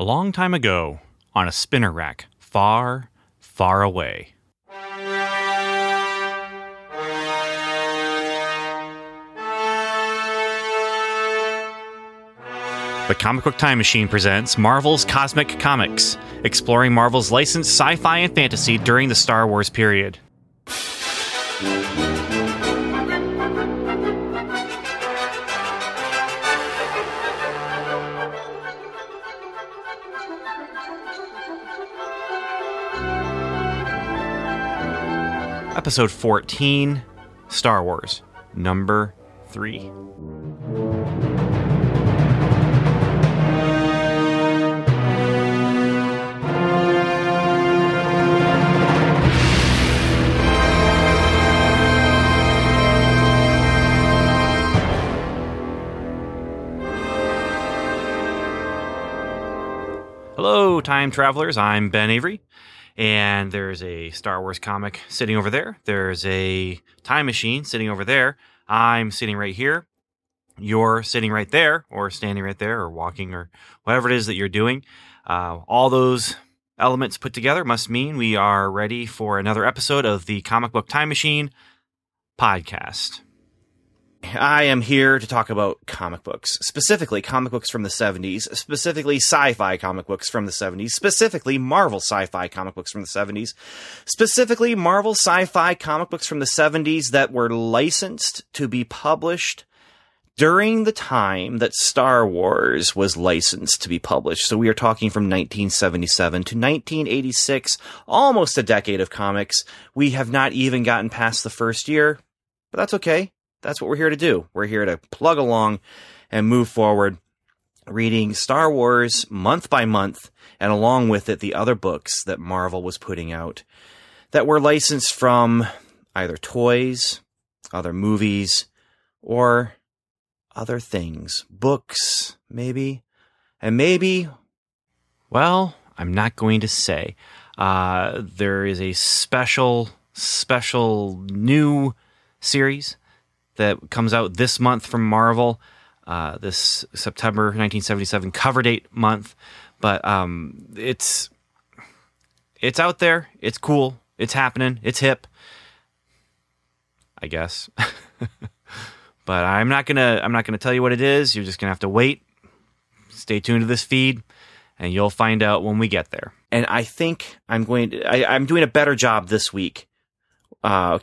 a long time ago on a spinner rack far, far away. The Comic Book Time Machine presents Marvel's Cosmic Comics, exploring Marvel's licensed sci-fi and fantasy during the Star Wars period. Episode 14, Star Wars, number 3. Hello, time travelers. I'm Ben Avery, and there's a Star Wars comic sitting over there. There's a time machine sitting over there. I'm sitting right here. You're sitting right there, or standing right there, or walking, or whatever it is that you're doing. All those elements put together must mean we are ready for another episode of the Comic Book Time Machine podcast. I am here to talk about comic books, specifically comic books from the 70s, specifically sci-fi comic books from the 70s, specifically Marvel sci-fi comic books from the 70s, specifically Marvel sci-fi comic books from the 70s that were licensed to be published during the time that Star Wars was licensed to be published. So we are talking from 1977 to 1986, almost a decade of comics. We have not even gotten past the first year, but that's okay. That's what we're here to do. We're here to plug along and move forward, reading Star Wars month by month, and along with it, the other books that Marvel was putting out that were licensed from either toys, other movies, or other things. Books, maybe. And maybe, well, I'm not going to say. There is a special new series that comes out this month from Marvel, this September 1977 cover date month. But it's out there. It's cool. It's happening. It's hip, I guess. But I'm not gonna tell you what it is. You're just gonna have to wait. Stay tuned to this feed, and you'll find out when we get there. And I think I'm doing a better job this week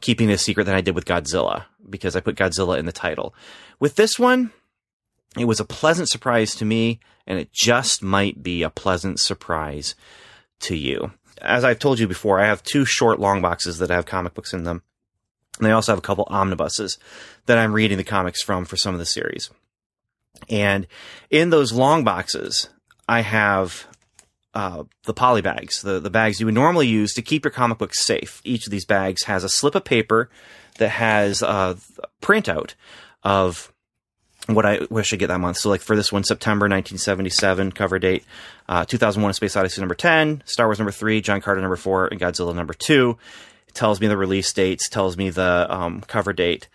keeping this secret than I did with Godzilla, because I put Godzilla in the title. With this one, it was a pleasant surprise to me, and it just might be a pleasant surprise to you. As I've told you before, I have 2 short long boxes that have comic books in them, and I also have a couple omnibuses that I'm reading the comics from for some of the series. And in those long boxes, I have the poly bags, the bags you would normally use to keep your comic books safe. Each of these bags has a slip of paper that has a printout of what I wish I get that month. So like for this one, September 1977, cover date, 2001 A Space Odyssey number 10, Star Wars number 3, John Carter number 4, and Godzilla number 2. It tells me the release dates, tells me the cover date.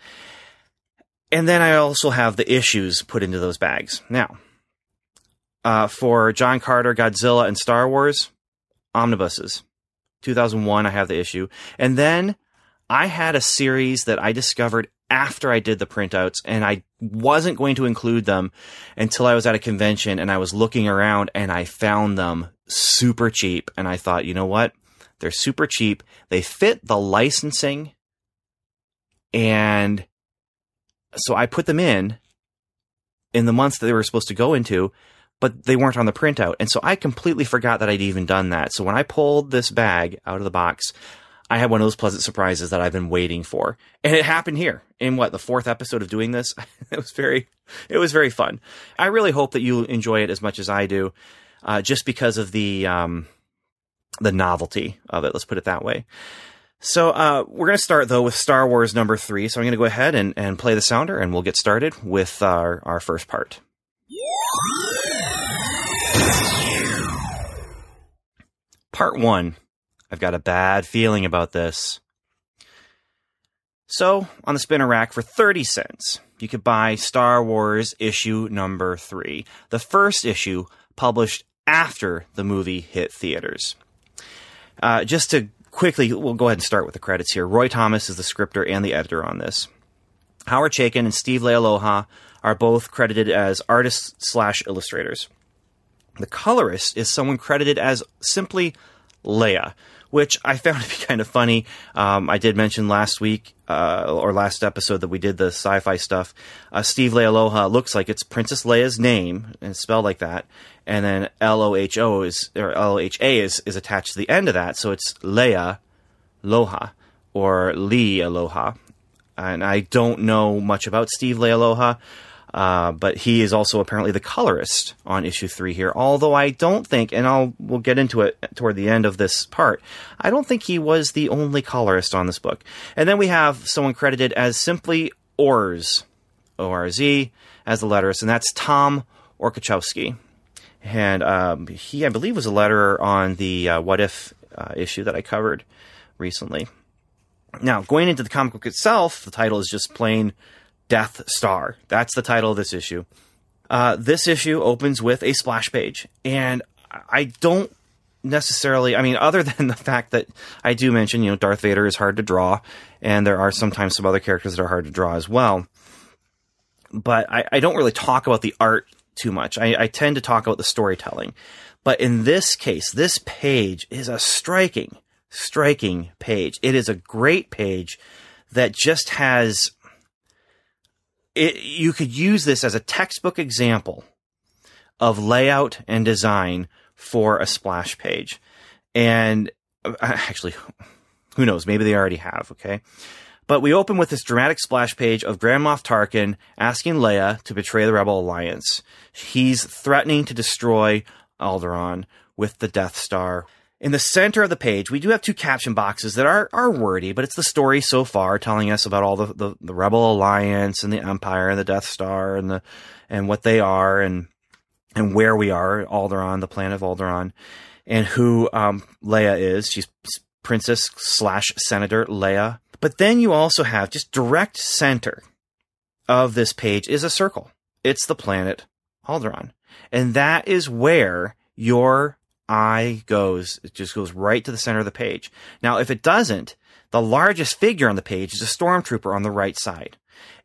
And then I also have the issues put into those bags. Now, for John Carter, Godzilla, and Star Wars, omnibuses. 2001, I have the issue. And then I had a series that I discovered after I did the printouts, and I wasn't going to include them until I was at a convention, and I was looking around, and I found them super cheap. And I thought, you know what? They're super cheap. They fit the licensing. And so I put them in the months that they were supposed to go into, but they weren't on the printout. And so I completely forgot that I'd even done that. So when I pulled this bag out of the box, I had one of those pleasant surprises that I've been waiting for. And it happened here in the 4th episode of doing this. It was very fun. I really hope that you enjoy it as much as I do, just because of the novelty of it. Let's put it that way. So we're going to start, though, with Star Wars number 3. So I'm going to go ahead and play the sounder, and we'll get started with our first part. Part 1. I've got a bad feeling about this. So, on the spinner rack for 30 cents, you could buy Star Wars issue number 3. The first issue published after the movie hit theaters. Just to quickly, we'll go ahead and start with the credits here. Roy Thomas is the scripter and the editor on this. Howard Chaykin and Steve Leialoha are both credited as artists/illustrators. The colorist is someone credited as simply Leia, which I found to be kind of funny. I did mention last week or last episode that we did the sci-fi stuff. Steve Leialoha looks like it's Princess Leia's name and it's spelled like that, and then LOHA is attached to the end of that, so it's Leialoha or Leialoha. And I don't know much about Steve Leialoha, but he is also apparently the colorist on issue 3 here. Although I don't think, and we'll get into it toward the end of this part, I don't think he was the only colorist on this book. And then we have someone credited as simply Orz, O-R-Z, as the letterist, and that's Tom Orkaczewski. And he, I believe, was a letterer on the What If issue that I covered recently. Now, going into the comic book itself, the title is just plain Death Star. That's the title of this issue. This issue opens with a splash page, and I don't necessarily, I mean, other than the fact that I do mention, you know, Darth Vader is hard to draw, and there are sometimes some other characters that are hard to draw as well, but I don't really talk about the art too much. I tend to talk about the storytelling, but in this case, this page is a striking page. It is a great page that just has it. You could use this as a textbook example of layout and design for a splash page. And actually, who knows? Maybe they already have. Okay. But we open with this dramatic splash page of Grand Moff Tarkin asking Leia to betray the Rebel Alliance. He's threatening to destroy Alderaan with the Death Star. In the center of the page, we do have two caption boxes that are wordy, but it's the story so far telling us about all the Rebel Alliance and the Empire and the Death Star and what they are and where we are, Alderaan, the planet of Alderaan, and who Leia is. She's Princess/Senator Leia. But then you also have just direct center of this page is a circle. It's the planet Alderaan. And that is where your eye goes. It just goes right to the center of the page. Now, if it doesn't, the largest figure on the page is a stormtrooper on the right side,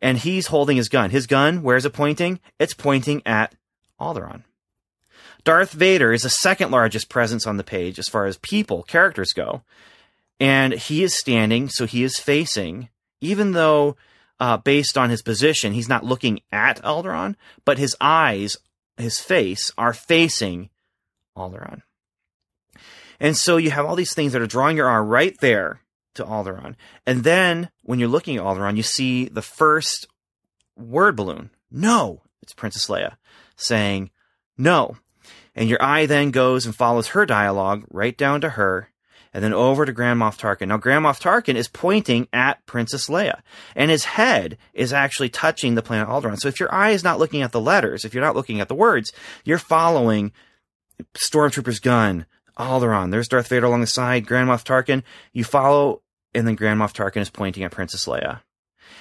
and he's holding his gun. His gun, where's it pointing? It's pointing at Alderaan. Darth Vader is the second largest presence on the page as far as people, characters go, and he is standing, so he is facing, even though based on his position, he's not looking at Alderaan, but his eyes, his face, are facing Alderaan. And so you have all these things that are drawing your eye right there to Alderaan. And then when you're looking at Alderaan, you see the first word balloon. No, it's Princess Leia saying no. And your eye then goes and follows her dialogue right down to her and then over to Grand Moff Tarkin. Now, Grand Moff Tarkin is pointing at Princess Leia, and his head is actually touching the planet Alderaan. So if your eye is not looking at the letters, if you're not looking at the words, you're following Stormtrooper's gun, Alderaan. There's Darth Vader along the side, Grand Moff Tarkin. You follow, and then Grand Moff Tarkin is pointing at Princess Leia.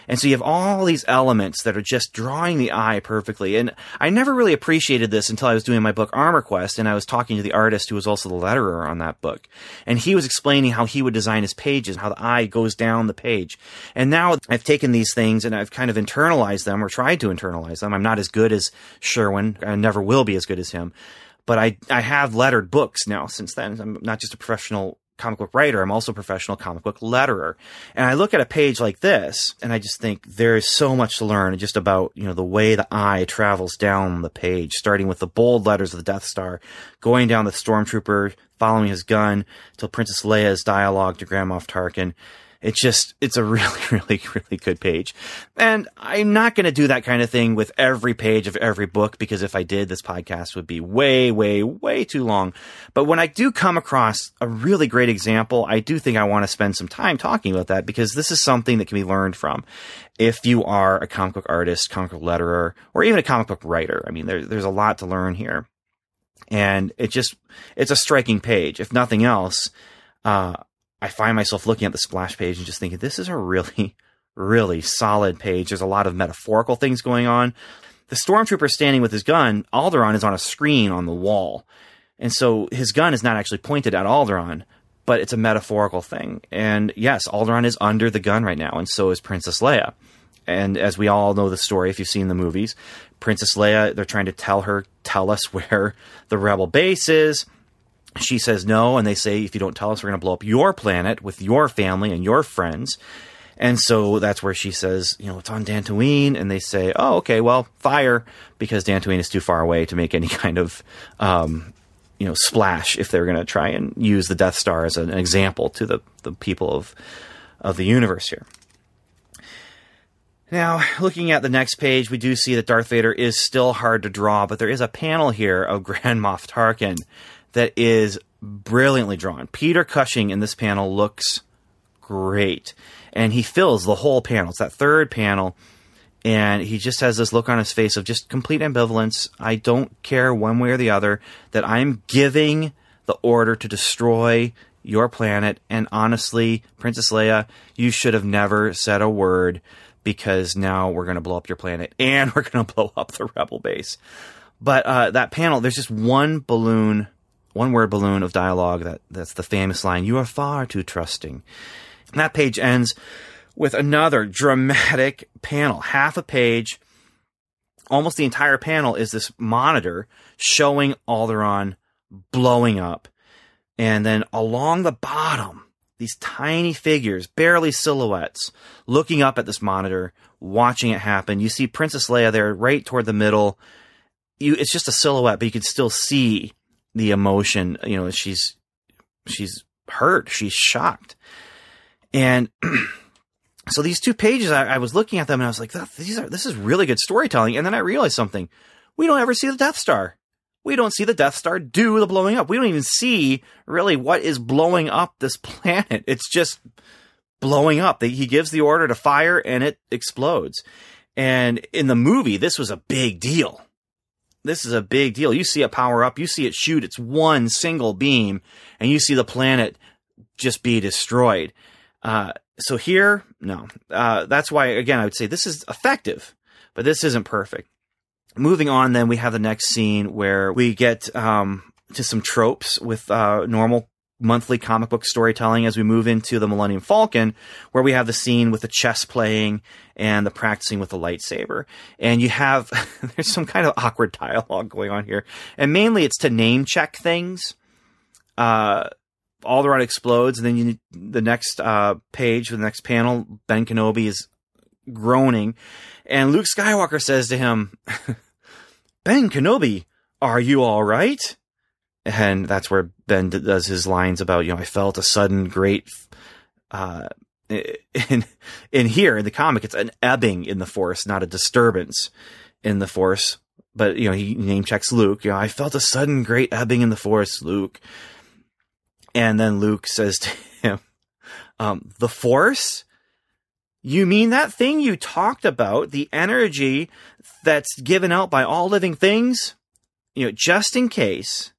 And so you have all these elements that are just drawing the eye perfectly. And I never really appreciated this until I was doing my book Armor Quest, and I was talking to the artist who was also the letterer on that book. And he was explaining how he would design his pages, how the eye goes down the page. And now I've taken these things and I've kind of internalized them or tried to internalize them. I'm not as good as Sherwin. I never will be as good as him. But I have lettered books now since then. I'm not just a professional comic book writer. I'm also a professional comic book letterer. And I look at a page like this, and I just think there is so much to learn just about, you know, the way the eye travels down the page, starting with the bold letters of the Death Star, going down the Stormtrooper, following his gun, till Princess Leia's dialogue to Grand Moff Tarkin. It's a really, really, really good page. And I'm not going to do that kind of thing with every page of every book, because if I did, this podcast would be way, way, way too long. But when I do come across a really great example, I do think I want to spend some time talking about that, because this is something that can be learned from if you are a comic book artist, comic book letterer, or even a comic book writer. I mean, there's a lot to learn here. And it's a striking page. If nothing else, I find myself looking at the splash page and just thinking, this is a really, really solid page. There's a lot of metaphorical things going on. The stormtrooper standing with his gun, Alderaan is on a screen on the wall. And so his gun is not actually pointed at Alderaan, but it's a metaphorical thing. And yes, Alderaan is under the gun right now, and so is Princess Leia. And as we all know the story, if you've seen the movies, Princess Leia, they're trying to tell us where the rebel base is. She says no, and they say, if you don't tell us, we're going to blow up your planet with your family and your friends. And so that's where she says, you know, it's on Dantooine. And they say, oh, okay, well, fire, because Dantooine is too far away to make any kind of, you know, splash if they're going to try and use the Death Star as an example to the people of the universe here. Now, looking at the next page, we do see that Darth Vader is still hard to draw, but there is a panel here of Grand Moff Tarkin that is brilliantly drawn. Peter Cushing in this panel looks great, and he fills the whole panel. It's that third panel, and he just has this look on his face of just complete ambivalence. I don't care one way or the other, that I'm giving the order to destroy your planet, and honestly, Princess Leia, you should have never said a word, because now we're going to blow up your planet and we're going to blow up the rebel base. But that panel, there's just one word balloon of dialogue that's the famous line, "You are far too trusting." And that page ends with another dramatic panel, half a page. Almost the entire panel is this monitor showing Alderaan blowing up. And then along the bottom, these tiny figures, barely silhouettes, looking up at this monitor, watching it happen. You see Princess Leia there right toward the middle. It's just a silhouette, but you can still see the emotion. You know, she's hurt. She's shocked. And so these two pages, I was looking at them and I was like, this is really good storytelling. And then I realized something. We don't ever see the Death Star. We don't see the Death Star do the blowing up. We don't even see really what is blowing up this planet. It's just blowing up. He gives the order to fire and it explodes. And in the movie, this was a big deal. This is a big deal. You see it power up. You see it shoot. It's one single beam. And you see the planet just be destroyed. So here, no. That's why, again, I would say this is effective, but this isn't perfect. Moving on, then, we have the next scene where we get to some tropes with normal monthly comic book storytelling as we move into the Millennium Falcon, where we have the scene with the chess playing and the practicing with the lightsaber. And you have – there's some kind of awkward dialogue going on here. And mainly it's to name-check things. Alderaan explodes, and then the next page, the next panel, Ben Kenobi is groaning. And Luke Skywalker says to him, "Ben Kenobi, are you all right?" And that's where Ben does his lines about, you know, I felt a sudden great, in here in the comic, it's an ebbing in the force, not a disturbance in the force. But, you know, he name checks Luke, you know, I felt a sudden great ebbing in the force, Luke. And then Luke says to him, "The force? You mean that thing you talked about, the energy that's given out by all living things?" You know, just in case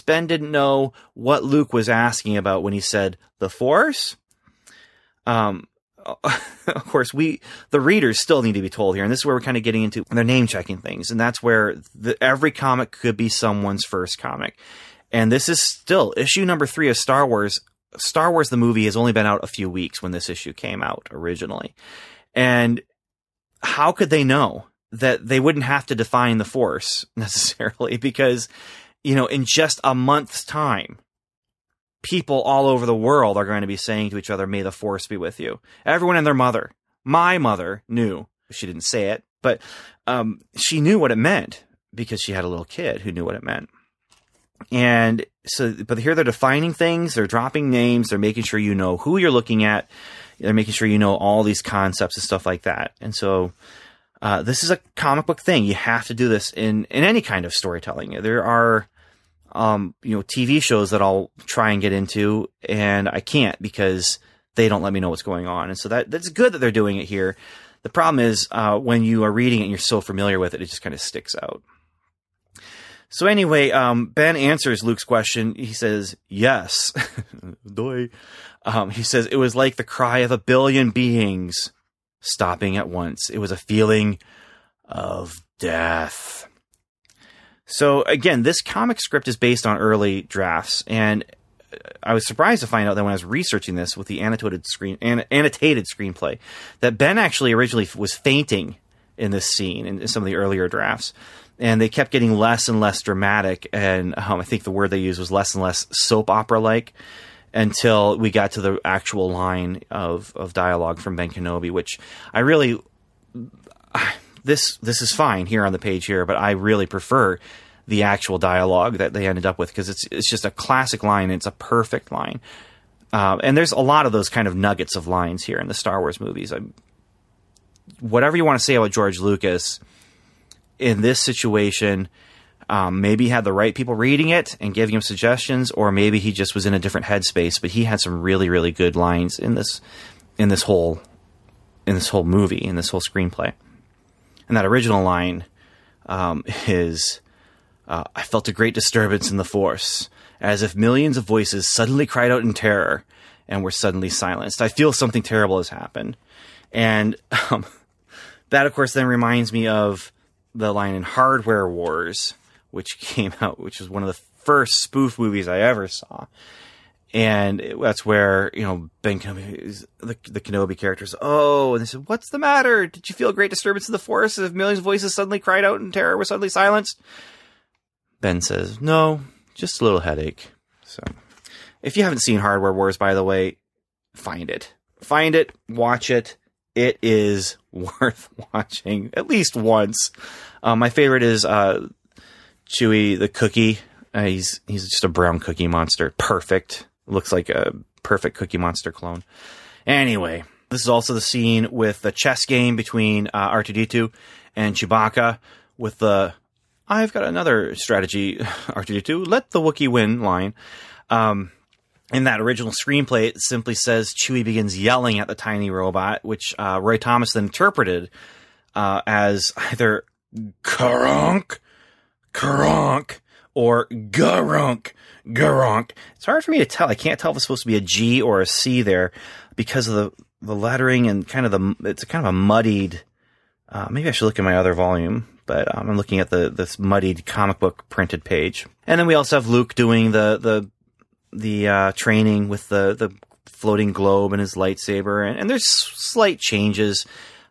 Ben didn't know what Luke was asking about when he said the force. Of course, the readers still need to be told here. And this is where we're kind of getting into their name checking things. And that's where every comic could be someone's first comic. And this is still issue number 3 of Star Wars. Star Wars, the movie, has only been out a few weeks when this issue came out originally. And how could they know that they wouldn't have to define the force necessarily? Because, you know, in just a month's time, people all over the world are going to be saying to each other, "May the force be with you." Everyone and their mother. My mother knew. She didn't say it, but she knew what it meant because she had a little kid who knew what it meant. And so, but here they're defining things. They're dropping names. They're making sure you know who you're looking at. They're making sure you know all these concepts and stuff like that. And so this is a comic book thing. You have to do this in any kind of storytelling. There are, you know, TV shows that I'll try and get into, and I can't because they don't let me know what's going on. And so that's good that they're doing it here. The problem is when you are reading it and you're so familiar with it, it just kind of sticks out. So anyway, Ben answers Luke's question. He says, "Yes." He says, "It was like the cry of a billion beings stopping at once. It was a feeling of death." So again, this comic script is based on early drafts, and I was surprised to find out that when I was researching this with the annotated screenplay, that Ben actually originally was fainting in this scene in some of the earlier drafts. And they kept getting less and less dramatic, and I think the word they used was less and less soap opera-like, until we got to the actual line of dialogue from Ben Kenobi, which I really... This is fine here on the page here, but I really prefer the actual dialogue that they ended up with, because it's just a classic line, and it's a perfect line. And there's a lot of those kind of nuggets of lines here in the Star Wars movies. Whatever you want to say about George Lucas... in this situation, maybe he had the right people reading it and giving him suggestions, or maybe he just was in a different headspace. But he had some really, really good lines in this whole movie, in this whole screenplay. And that original line is, "I felt a great disturbance in the Force, as if millions of voices suddenly cried out in terror and were suddenly silenced. I feel something terrible has happened." And that, of course, then reminds me of the line in Hardware Wars, which came out, which was one of the first spoof movies I ever saw, and that's where Ben Kenobi, the Kenobi characters, and they said, "What's the matter? Did you feel great disturbance in the Force? As if millions of voices suddenly cried out in terror were suddenly silenced." Ben says, "No, just a little headache." So, if you haven't seen Hardware Wars, by the way, find it, watch it. It is worth watching at least once. My favorite is Chewie the cookie. He's just a brown cookie monster. Perfect. Looks like a perfect Cookie Monster clone. Anyway, this is also the scene with the chess game between R2-D2 and Chewbacca with the "I've got another strategy, R2-D2. Let the Wookiee win" line. In that original screenplay, it simply says Chewie begins yelling at the tiny robot, which Roy Thomas then interpreted as either "karonk, karonk" or "garonk, garonk." It's hard for me to tell. I can't tell if it's supposed to be a G or a C there because of the lettering and kind of it's kind of a muddied. Maybe I should look at my other volume. But I'm looking at this muddied comic book printed page, and then we also have Luke doing the training with the floating globe and his lightsaber. And there's slight changes,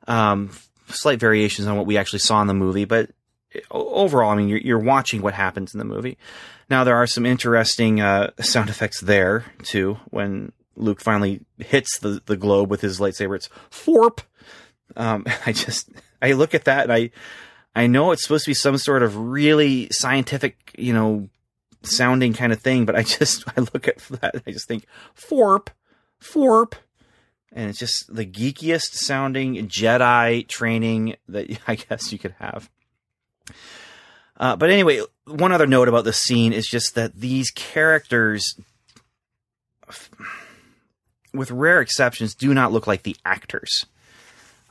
slight variations on what we actually saw in the movie. But overall, I mean, you're watching what happens in the movie. Now, there are some interesting sound effects there, too. When Luke finally hits the globe with his lightsaber, it's "forp." I look at that and I know it's supposed to be some sort of really scientific, sounding kind of thing, but I look at that and I just think "forp, forp," and it's just the geekiest sounding Jedi training that I guess you could have. But anyway, one other note about this scene is just that these characters, with rare exceptions, do not look like the actors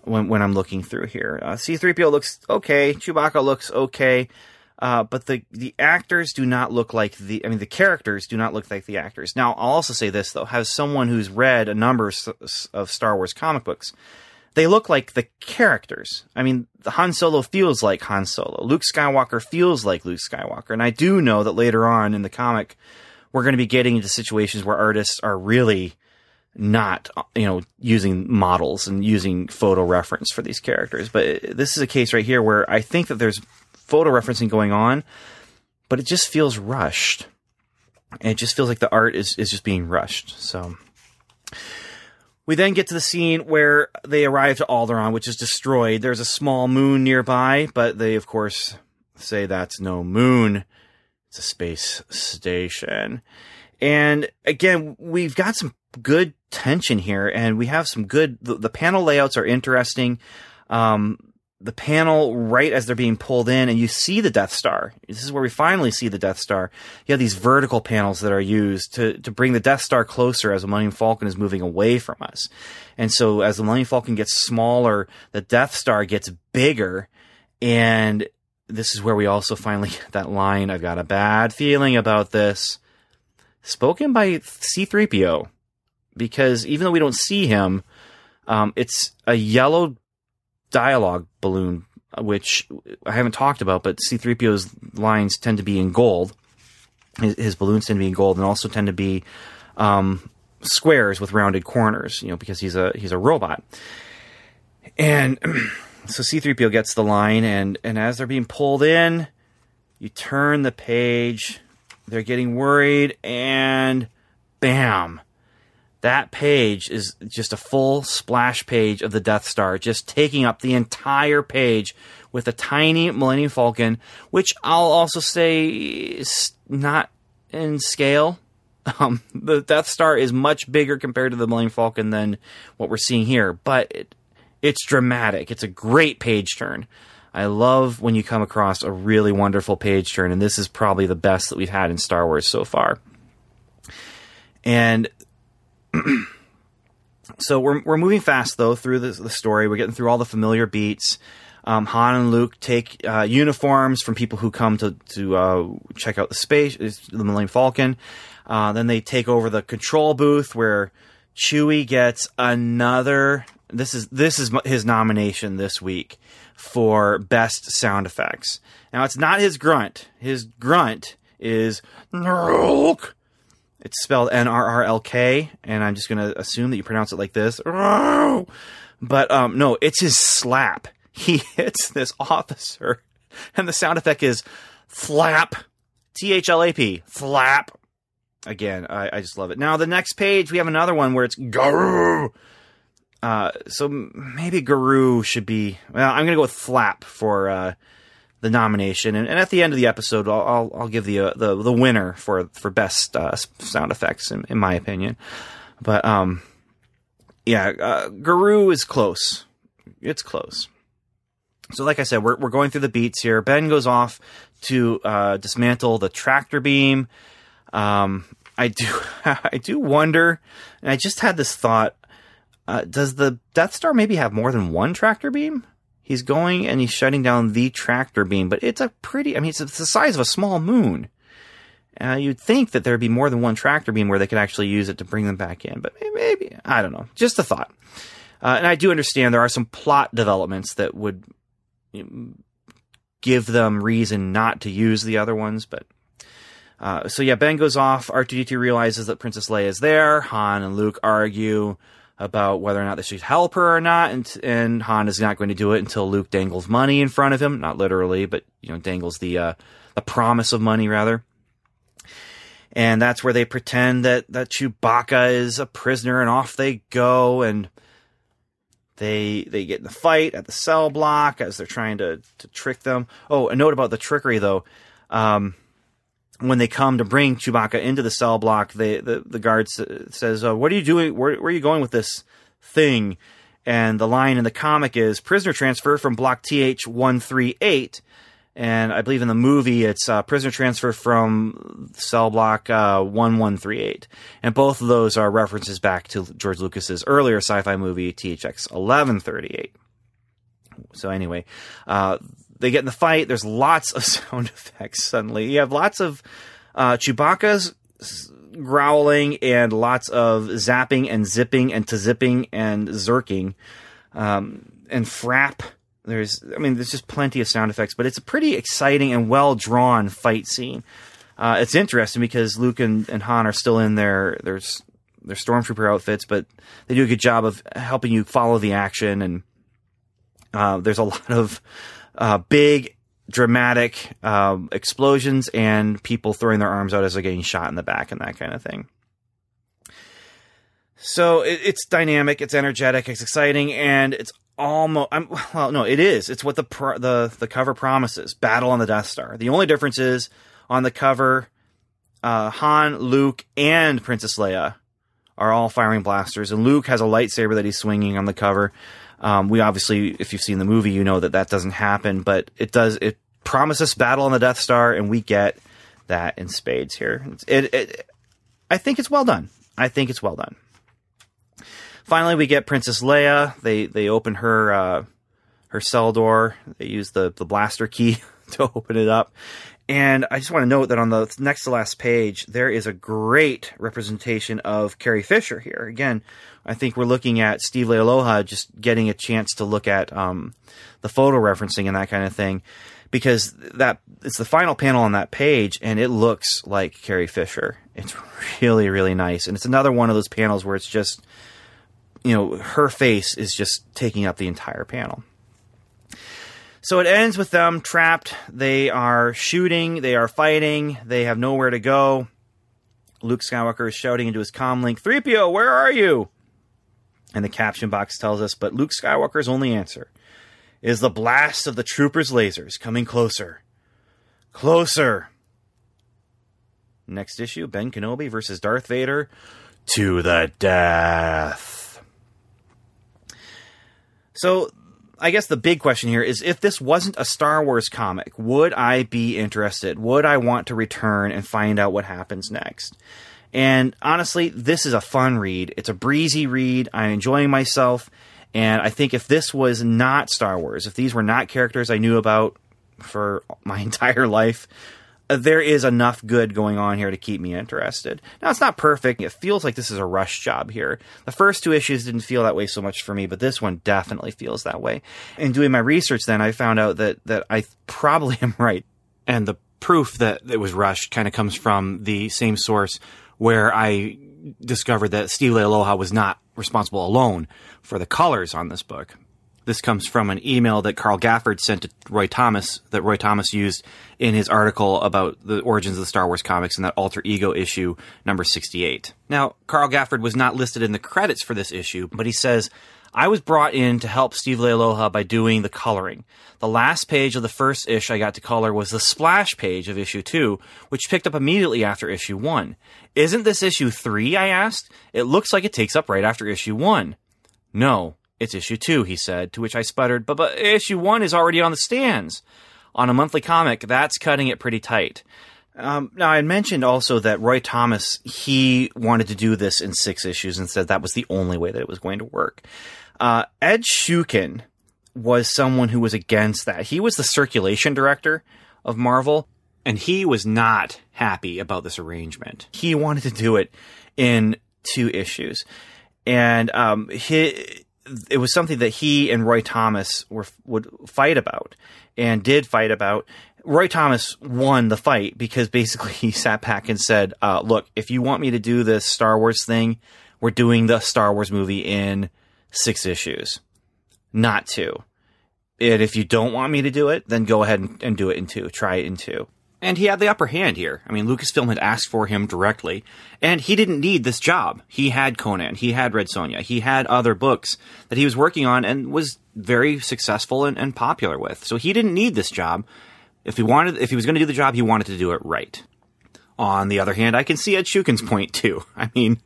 when I'm looking through here. C-3PO looks okay, Chewbacca looks okay. But the actors do not look like the characters do not look like the actors. Now, I'll also say this, though, as someone who's read a number of Star Wars comic books, they look like the characters. I mean, Han Solo feels like Han Solo. Luke Skywalker feels like Luke Skywalker. And I do know that later on in the comic, we're going to be getting into situations where artists are really not, using models and using photo reference for these characters. But this is a case right here where I think that there's photo referencing going on, but it just feels rushed. And it just feels like the art is just being rushed. So we then get to the scene where they arrive to Alderaan, which is destroyed. There's a small moon nearby, but they, of course, say that's no moon. It's a space station. And again, we've got some good tension here, and we have some good... The panel layouts are interesting. The panel right as they're being pulled in, and you see the Death Star. This is where we finally see the Death Star. You have these vertical panels that are used to bring the Death Star closer as the Millennium Falcon is moving away from us. And so as the Millennium Falcon gets smaller, the Death Star gets bigger. And this is where we also finally get that line, "I've got a bad feeling about this," spoken by C-3PO. Because even though we don't see him, it's a yellow dialogue balloon which I haven't talked about, but C-3PO's lines tend to be in gold. His balloons tend to be in gold, and also tend to be squares with rounded corners, you know, because he's a robot. And so C-3PO gets the line, and as they're being pulled in, you turn the page, they're getting worried, and bam! That page is just a full splash page of the Death Star, just taking up the entire page with a tiny Millennium Falcon, which I'll also say is not in scale. The Death Star is much bigger compared to the Millennium Falcon than what we're seeing here, but it's dramatic. It's a great page turn. I love when you come across a really wonderful page turn, and this is probably the best that we've had in Star Wars so far. And so we're moving fast, though, through the story. We're getting through all the familiar beats. Han and Luke take uniforms from people who come to check out the Millennium Falcon. Then they take over the control booth where Chewie gets another. This is his nomination this week for best sound effects. Now, it's not his grunt. His grunt is Nurk. It's spelled N-R-R-L-K, and I'm just going to assume that you pronounce it like this. But no, it's his slap. He hits this officer, and the sound effect is flap. T-H-L-A-P. Flap. Again, I just love it. Now, the next page, we have another one where it's Garoo. So maybe Garoo should be... Well, I'm going to go with flap for the nomination, and at the end of the episode, I'll give the winner for best sound effects in my opinion. But Garoo is close. It's close. So, like I said, we're going through the beats here. Ben goes off to dismantle the tractor beam. I do wonder, and I just had this thought: does the Death Star maybe have more than one tractor beam? He's going and he's shutting down the tractor beam, but it's a pretty... I mean, it's the size of a small moon. You'd think that there'd be more than one tractor beam where they could actually use it to bring them back in, but maybe I don't know. Just a thought. And I do understand there are some plot developments that would give them reason not to use the other ones, but... Ben goes off. R2-D2 realizes that Princess Leia is there. Han and Luke argue about whether or not they should help her or not, and Han is not going to do it until Luke dangles money in front of him. Not literally, but, you know, dangles the promise of money, rather. And that's where they pretend that Chewbacca is a prisoner, and off they go, and they get in the fight at the cell block as they're trying to trick them. Oh, a note about the trickery, though. When they come to bring Chewbacca into the cell block, the guard says, what are you doing? Where are you going with this thing? And the line in the comic is, prisoner transfer from block TH 1138. And I believe in the movie, it's prisoner transfer from cell block 1138. And both of those are references back to George Lucas's earlier sci-fi movie, THX 1138. So anyway, they get in the fight. There's lots of sound effects suddenly. You have lots of Chewbacca's growling and lots of zapping and zipping and to-zipping and zerking and frap. There's just plenty of sound effects, but it's a pretty exciting and well-drawn fight scene. It's interesting because Luke and Han are still in their stormtrooper outfits, but they do a good job of helping you follow the action, and there's a lot of... big, dramatic explosions and people throwing their arms out as they're getting shot in the back and that kind of thing. So it's dynamic, it's energetic, it's exciting, and it's almost... it is. It's what the cover promises, Battle on the Death Star. The only difference is, on the cover, Han, Luke, and Princess Leia are all firing blasters, and Luke has a lightsaber that he's swinging on the cover. We obviously, if you've seen the movie, you know that doesn't happen, but it does. It promises battle on the Death Star, and we get that in spades here. I think it's well done. Finally, we get Princess Leia. They open her cell door. They use the blaster key to open it up, And I just want to note that on the next to last page, there is a great representation of Carrie Fisher here. Again, I think we're looking at Steve Leialoha just getting a chance to look at the photo referencing and that kind of thing, because that it's the final panel on that page, and it looks like Carrie Fisher. It's really, really nice. And it's another one of those panels where it's just, you know, her face is just taking up the entire panel. So it ends with them trapped. They are shooting. They are fighting. They have nowhere to go. Luke Skywalker is shouting into his comlink, 3PO, where are you? And the caption box tells us, but Luke Skywalker's only answer is the blast of the troopers' lasers coming closer. Closer. Next issue, Ben Kenobi versus Darth Vader to the death. So I guess the big question here is, if this wasn't a Star Wars comic, would I be interested? Would I want to return and find out what happens next? And honestly, this is a fun read. It's a breezy read. I'm enjoying myself. And I think if this was not Star Wars, if these were not characters I knew about for my entire life, there is enough good going on here to keep me interested. Now, it's not perfect. It feels like this is a rush job here. The first two issues didn't feel that way so much for me, but this one definitely feels that way. In doing my research then, I found out that I probably am right. And the proof that it was rushed kind of comes from the same source where I discovered that Steve Leialoha was not responsible alone for the colors on this book. This comes from an email that Carl Gafford sent to Roy Thomas, that Roy Thomas used in his article about the origins of the Star Wars comics in that Alter Ego issue, number 68. Now, Carl Gafford was not listed in the credits for this issue, but he says, I was brought in to help Steve Leialoha by doing the coloring. The last page of the first ish I got to color was the splash page of issue 2, which picked up immediately after issue 1. Isn't this issue 3, I asked? It looks like it takes up right after issue 1. No. It's issue 2, he said, to which I sputtered, but issue 1 is already on the stands. On a monthly comic, that's cutting it pretty tight. Now, I mentioned also that Roy Thomas, he wanted to do this in 6 issues and said that was the only way that it was going to work. Ed Shukin was someone who was against that. He was the circulation director of Marvel, and he was not happy about this arrangement. He wanted to do it in 2 issues. And it was something that he and Roy Thomas would fight about and did fight about. Roy Thomas won the fight because basically he sat back and said, look, if you want me to do this Star Wars thing, we're doing the Star Wars movie in 6 issues, not 2. And if you don't want me to do it, then go ahead and do it in 2. Try it in 2. And he had the upper hand here. I mean, Lucasfilm had asked for him directly, and he didn't need this job. He had Conan. He had Red Sonja. He had other books that he was working on and was very successful and popular with. So he didn't need this job. If he was going to do the job, he wanted to do it right. On the other hand, I can see Ed Shukin's point, too. I mean,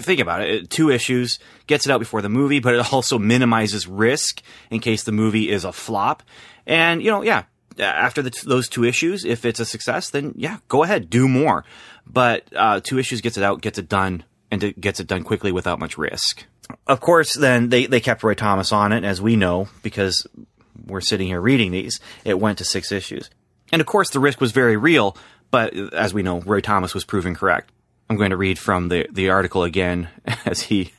think about it. 2 issues, gets it out before the movie, but it also minimizes risk in case the movie is a flop. And, you know, yeah. After those 2 issues, if it's a success, then yeah, go ahead, do more. But 2 issues gets it out, gets it done, and it gets it done quickly without much risk. Of course, then they kept Roy Thomas on it, as we know, because we're sitting here reading these. It went to 6 issues. And of course, the risk was very real, but as we know, Roy Thomas was proven correct. I'm going to read from the article again as he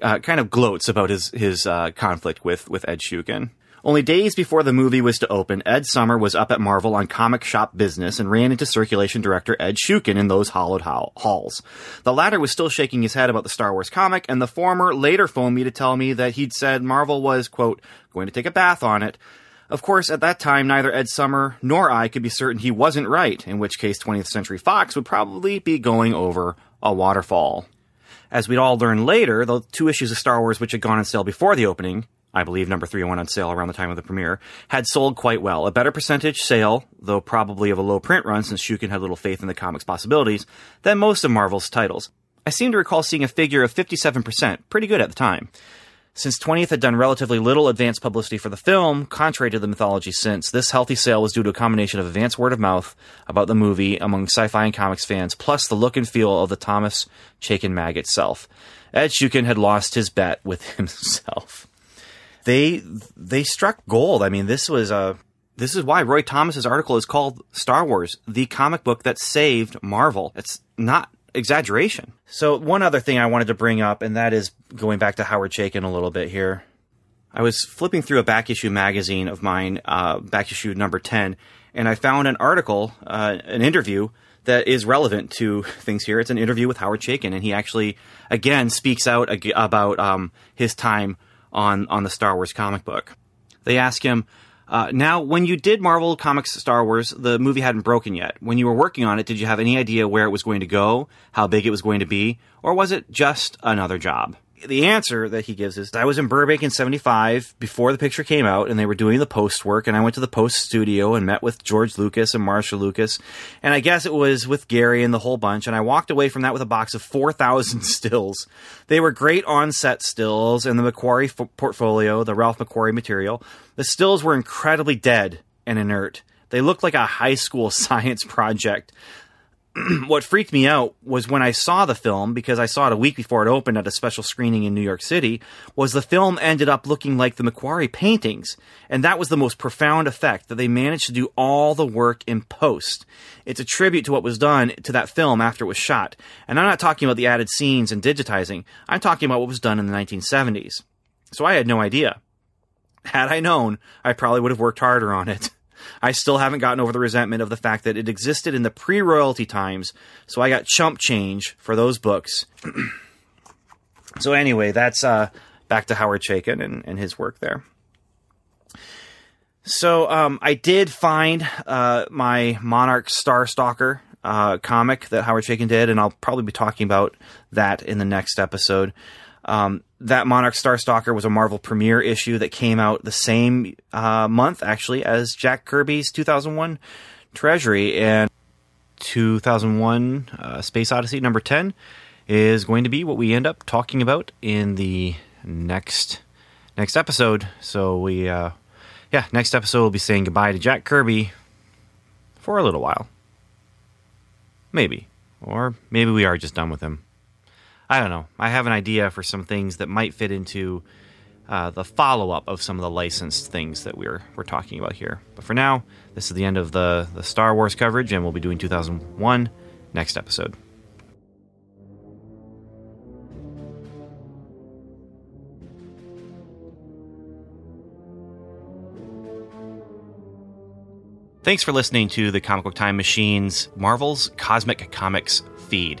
kind of gloats about his conflict with Ed Shukin. Only days before the movie was to open, Ed Summer was up at Marvel on comic shop business and ran into circulation director Ed Shukin in those hollowed halls. The latter was still shaking his head about the Star Wars comic, and the former later phoned me to tell me that he'd said Marvel was, quote, going to take a bath on it. Of course, at that time, neither Ed Summer nor I could be certain he wasn't right, in which case 20th Century Fox would probably be going over a waterfall. As we'd all learn later, the 2 issues of Star Wars which had gone on sale before the opening, I believe number 3 went on sale around the time of the premiere, had sold quite well. A better percentage sale, though probably of a low print run since Shukin had little faith in the comic's possibilities, than most of Marvel's titles. I seem to recall seeing a figure of 57%, pretty good at the time. Since 20th had done relatively little advanced publicity for the film, contrary to the mythology since, this healthy sale was due to a combination of advanced word of mouth about the movie among sci-fi and comics fans, plus the look and feel of the Thomas Chaykin mag itself. Ed Shukin had lost his bet with himself. They struck gold. I mean, this was This is why Roy Thomas's article is called Star Wars, the comic book that saved Marvel. It's not exaggeration. So one other thing I wanted to bring up, and that is going back to Howard Chaykin a little bit here. I was flipping through a Back Issue magazine of mine, Back Issue number 10, and I found an article, an interview that is relevant to things here. It's an interview with Howard Chaykin, and he actually, again, speaks out about his time on the Star Wars comic book. They ask him, now, when you did Marvel Comics Star Wars, the movie hadn't broken yet. When you were working on it, did you have any idea where it was going to go, how big it was going to be, or was it just another job? The answer that he gives is, I was in Burbank in 1975 before the picture came out, and they were doing the post work, and I went to the post studio and met with George Lucas and Marsha Lucas, and I guess it was with Gary and the whole bunch, and I walked away from that with a box of 4,000 stills. They were great on-set stills, and the Macquarie portfolio, the Ralph Macquarie material, the stills were incredibly dead and inert. They looked like a high school science project. What freaked me out was when I saw the film, because I saw it a week before it opened at a special screening in New York City, was the film ended up looking like the Macquarie paintings. And that was the most profound effect, that they managed to do all the work in post. It's a tribute to what was done to that film after it was shot. And I'm not talking about the added scenes and digitizing. I'm talking about what was done in the 1970s. So I had no idea. Had I known, I probably would have worked harder on it. I still haven't gotten over the resentment of the fact that it existed in the pre-royalty times, so I got chump change for those books. So anyway, that's back to Howard Chaykin and his work there. So I did find my Monarch Star Stalker comic that Howard Chaykin did, and I'll probably be talking about that in the next episode. That Monarch Star Stalker was a Marvel premiere issue that came out the same month, actually, as Jack Kirby's 2001 Treasury. And 2001 Space Odyssey number 10 is going to be what we end up talking about in the next episode. So we, next episode we'll be saying goodbye to Jack Kirby for a little while. Maybe. Or maybe we are just done with him. I don't know. I have an idea for some things that might fit into the follow-up of some of the licensed things that we're talking about here. But for now, this is the end of the Star Wars coverage, and we'll be doing 2001 next episode. Thanks for listening to the Comic Book Time Machine's Marvel's Cosmic Comics feed.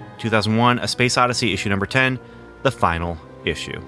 2001, A Space Odyssey, issue number 10, the final issue.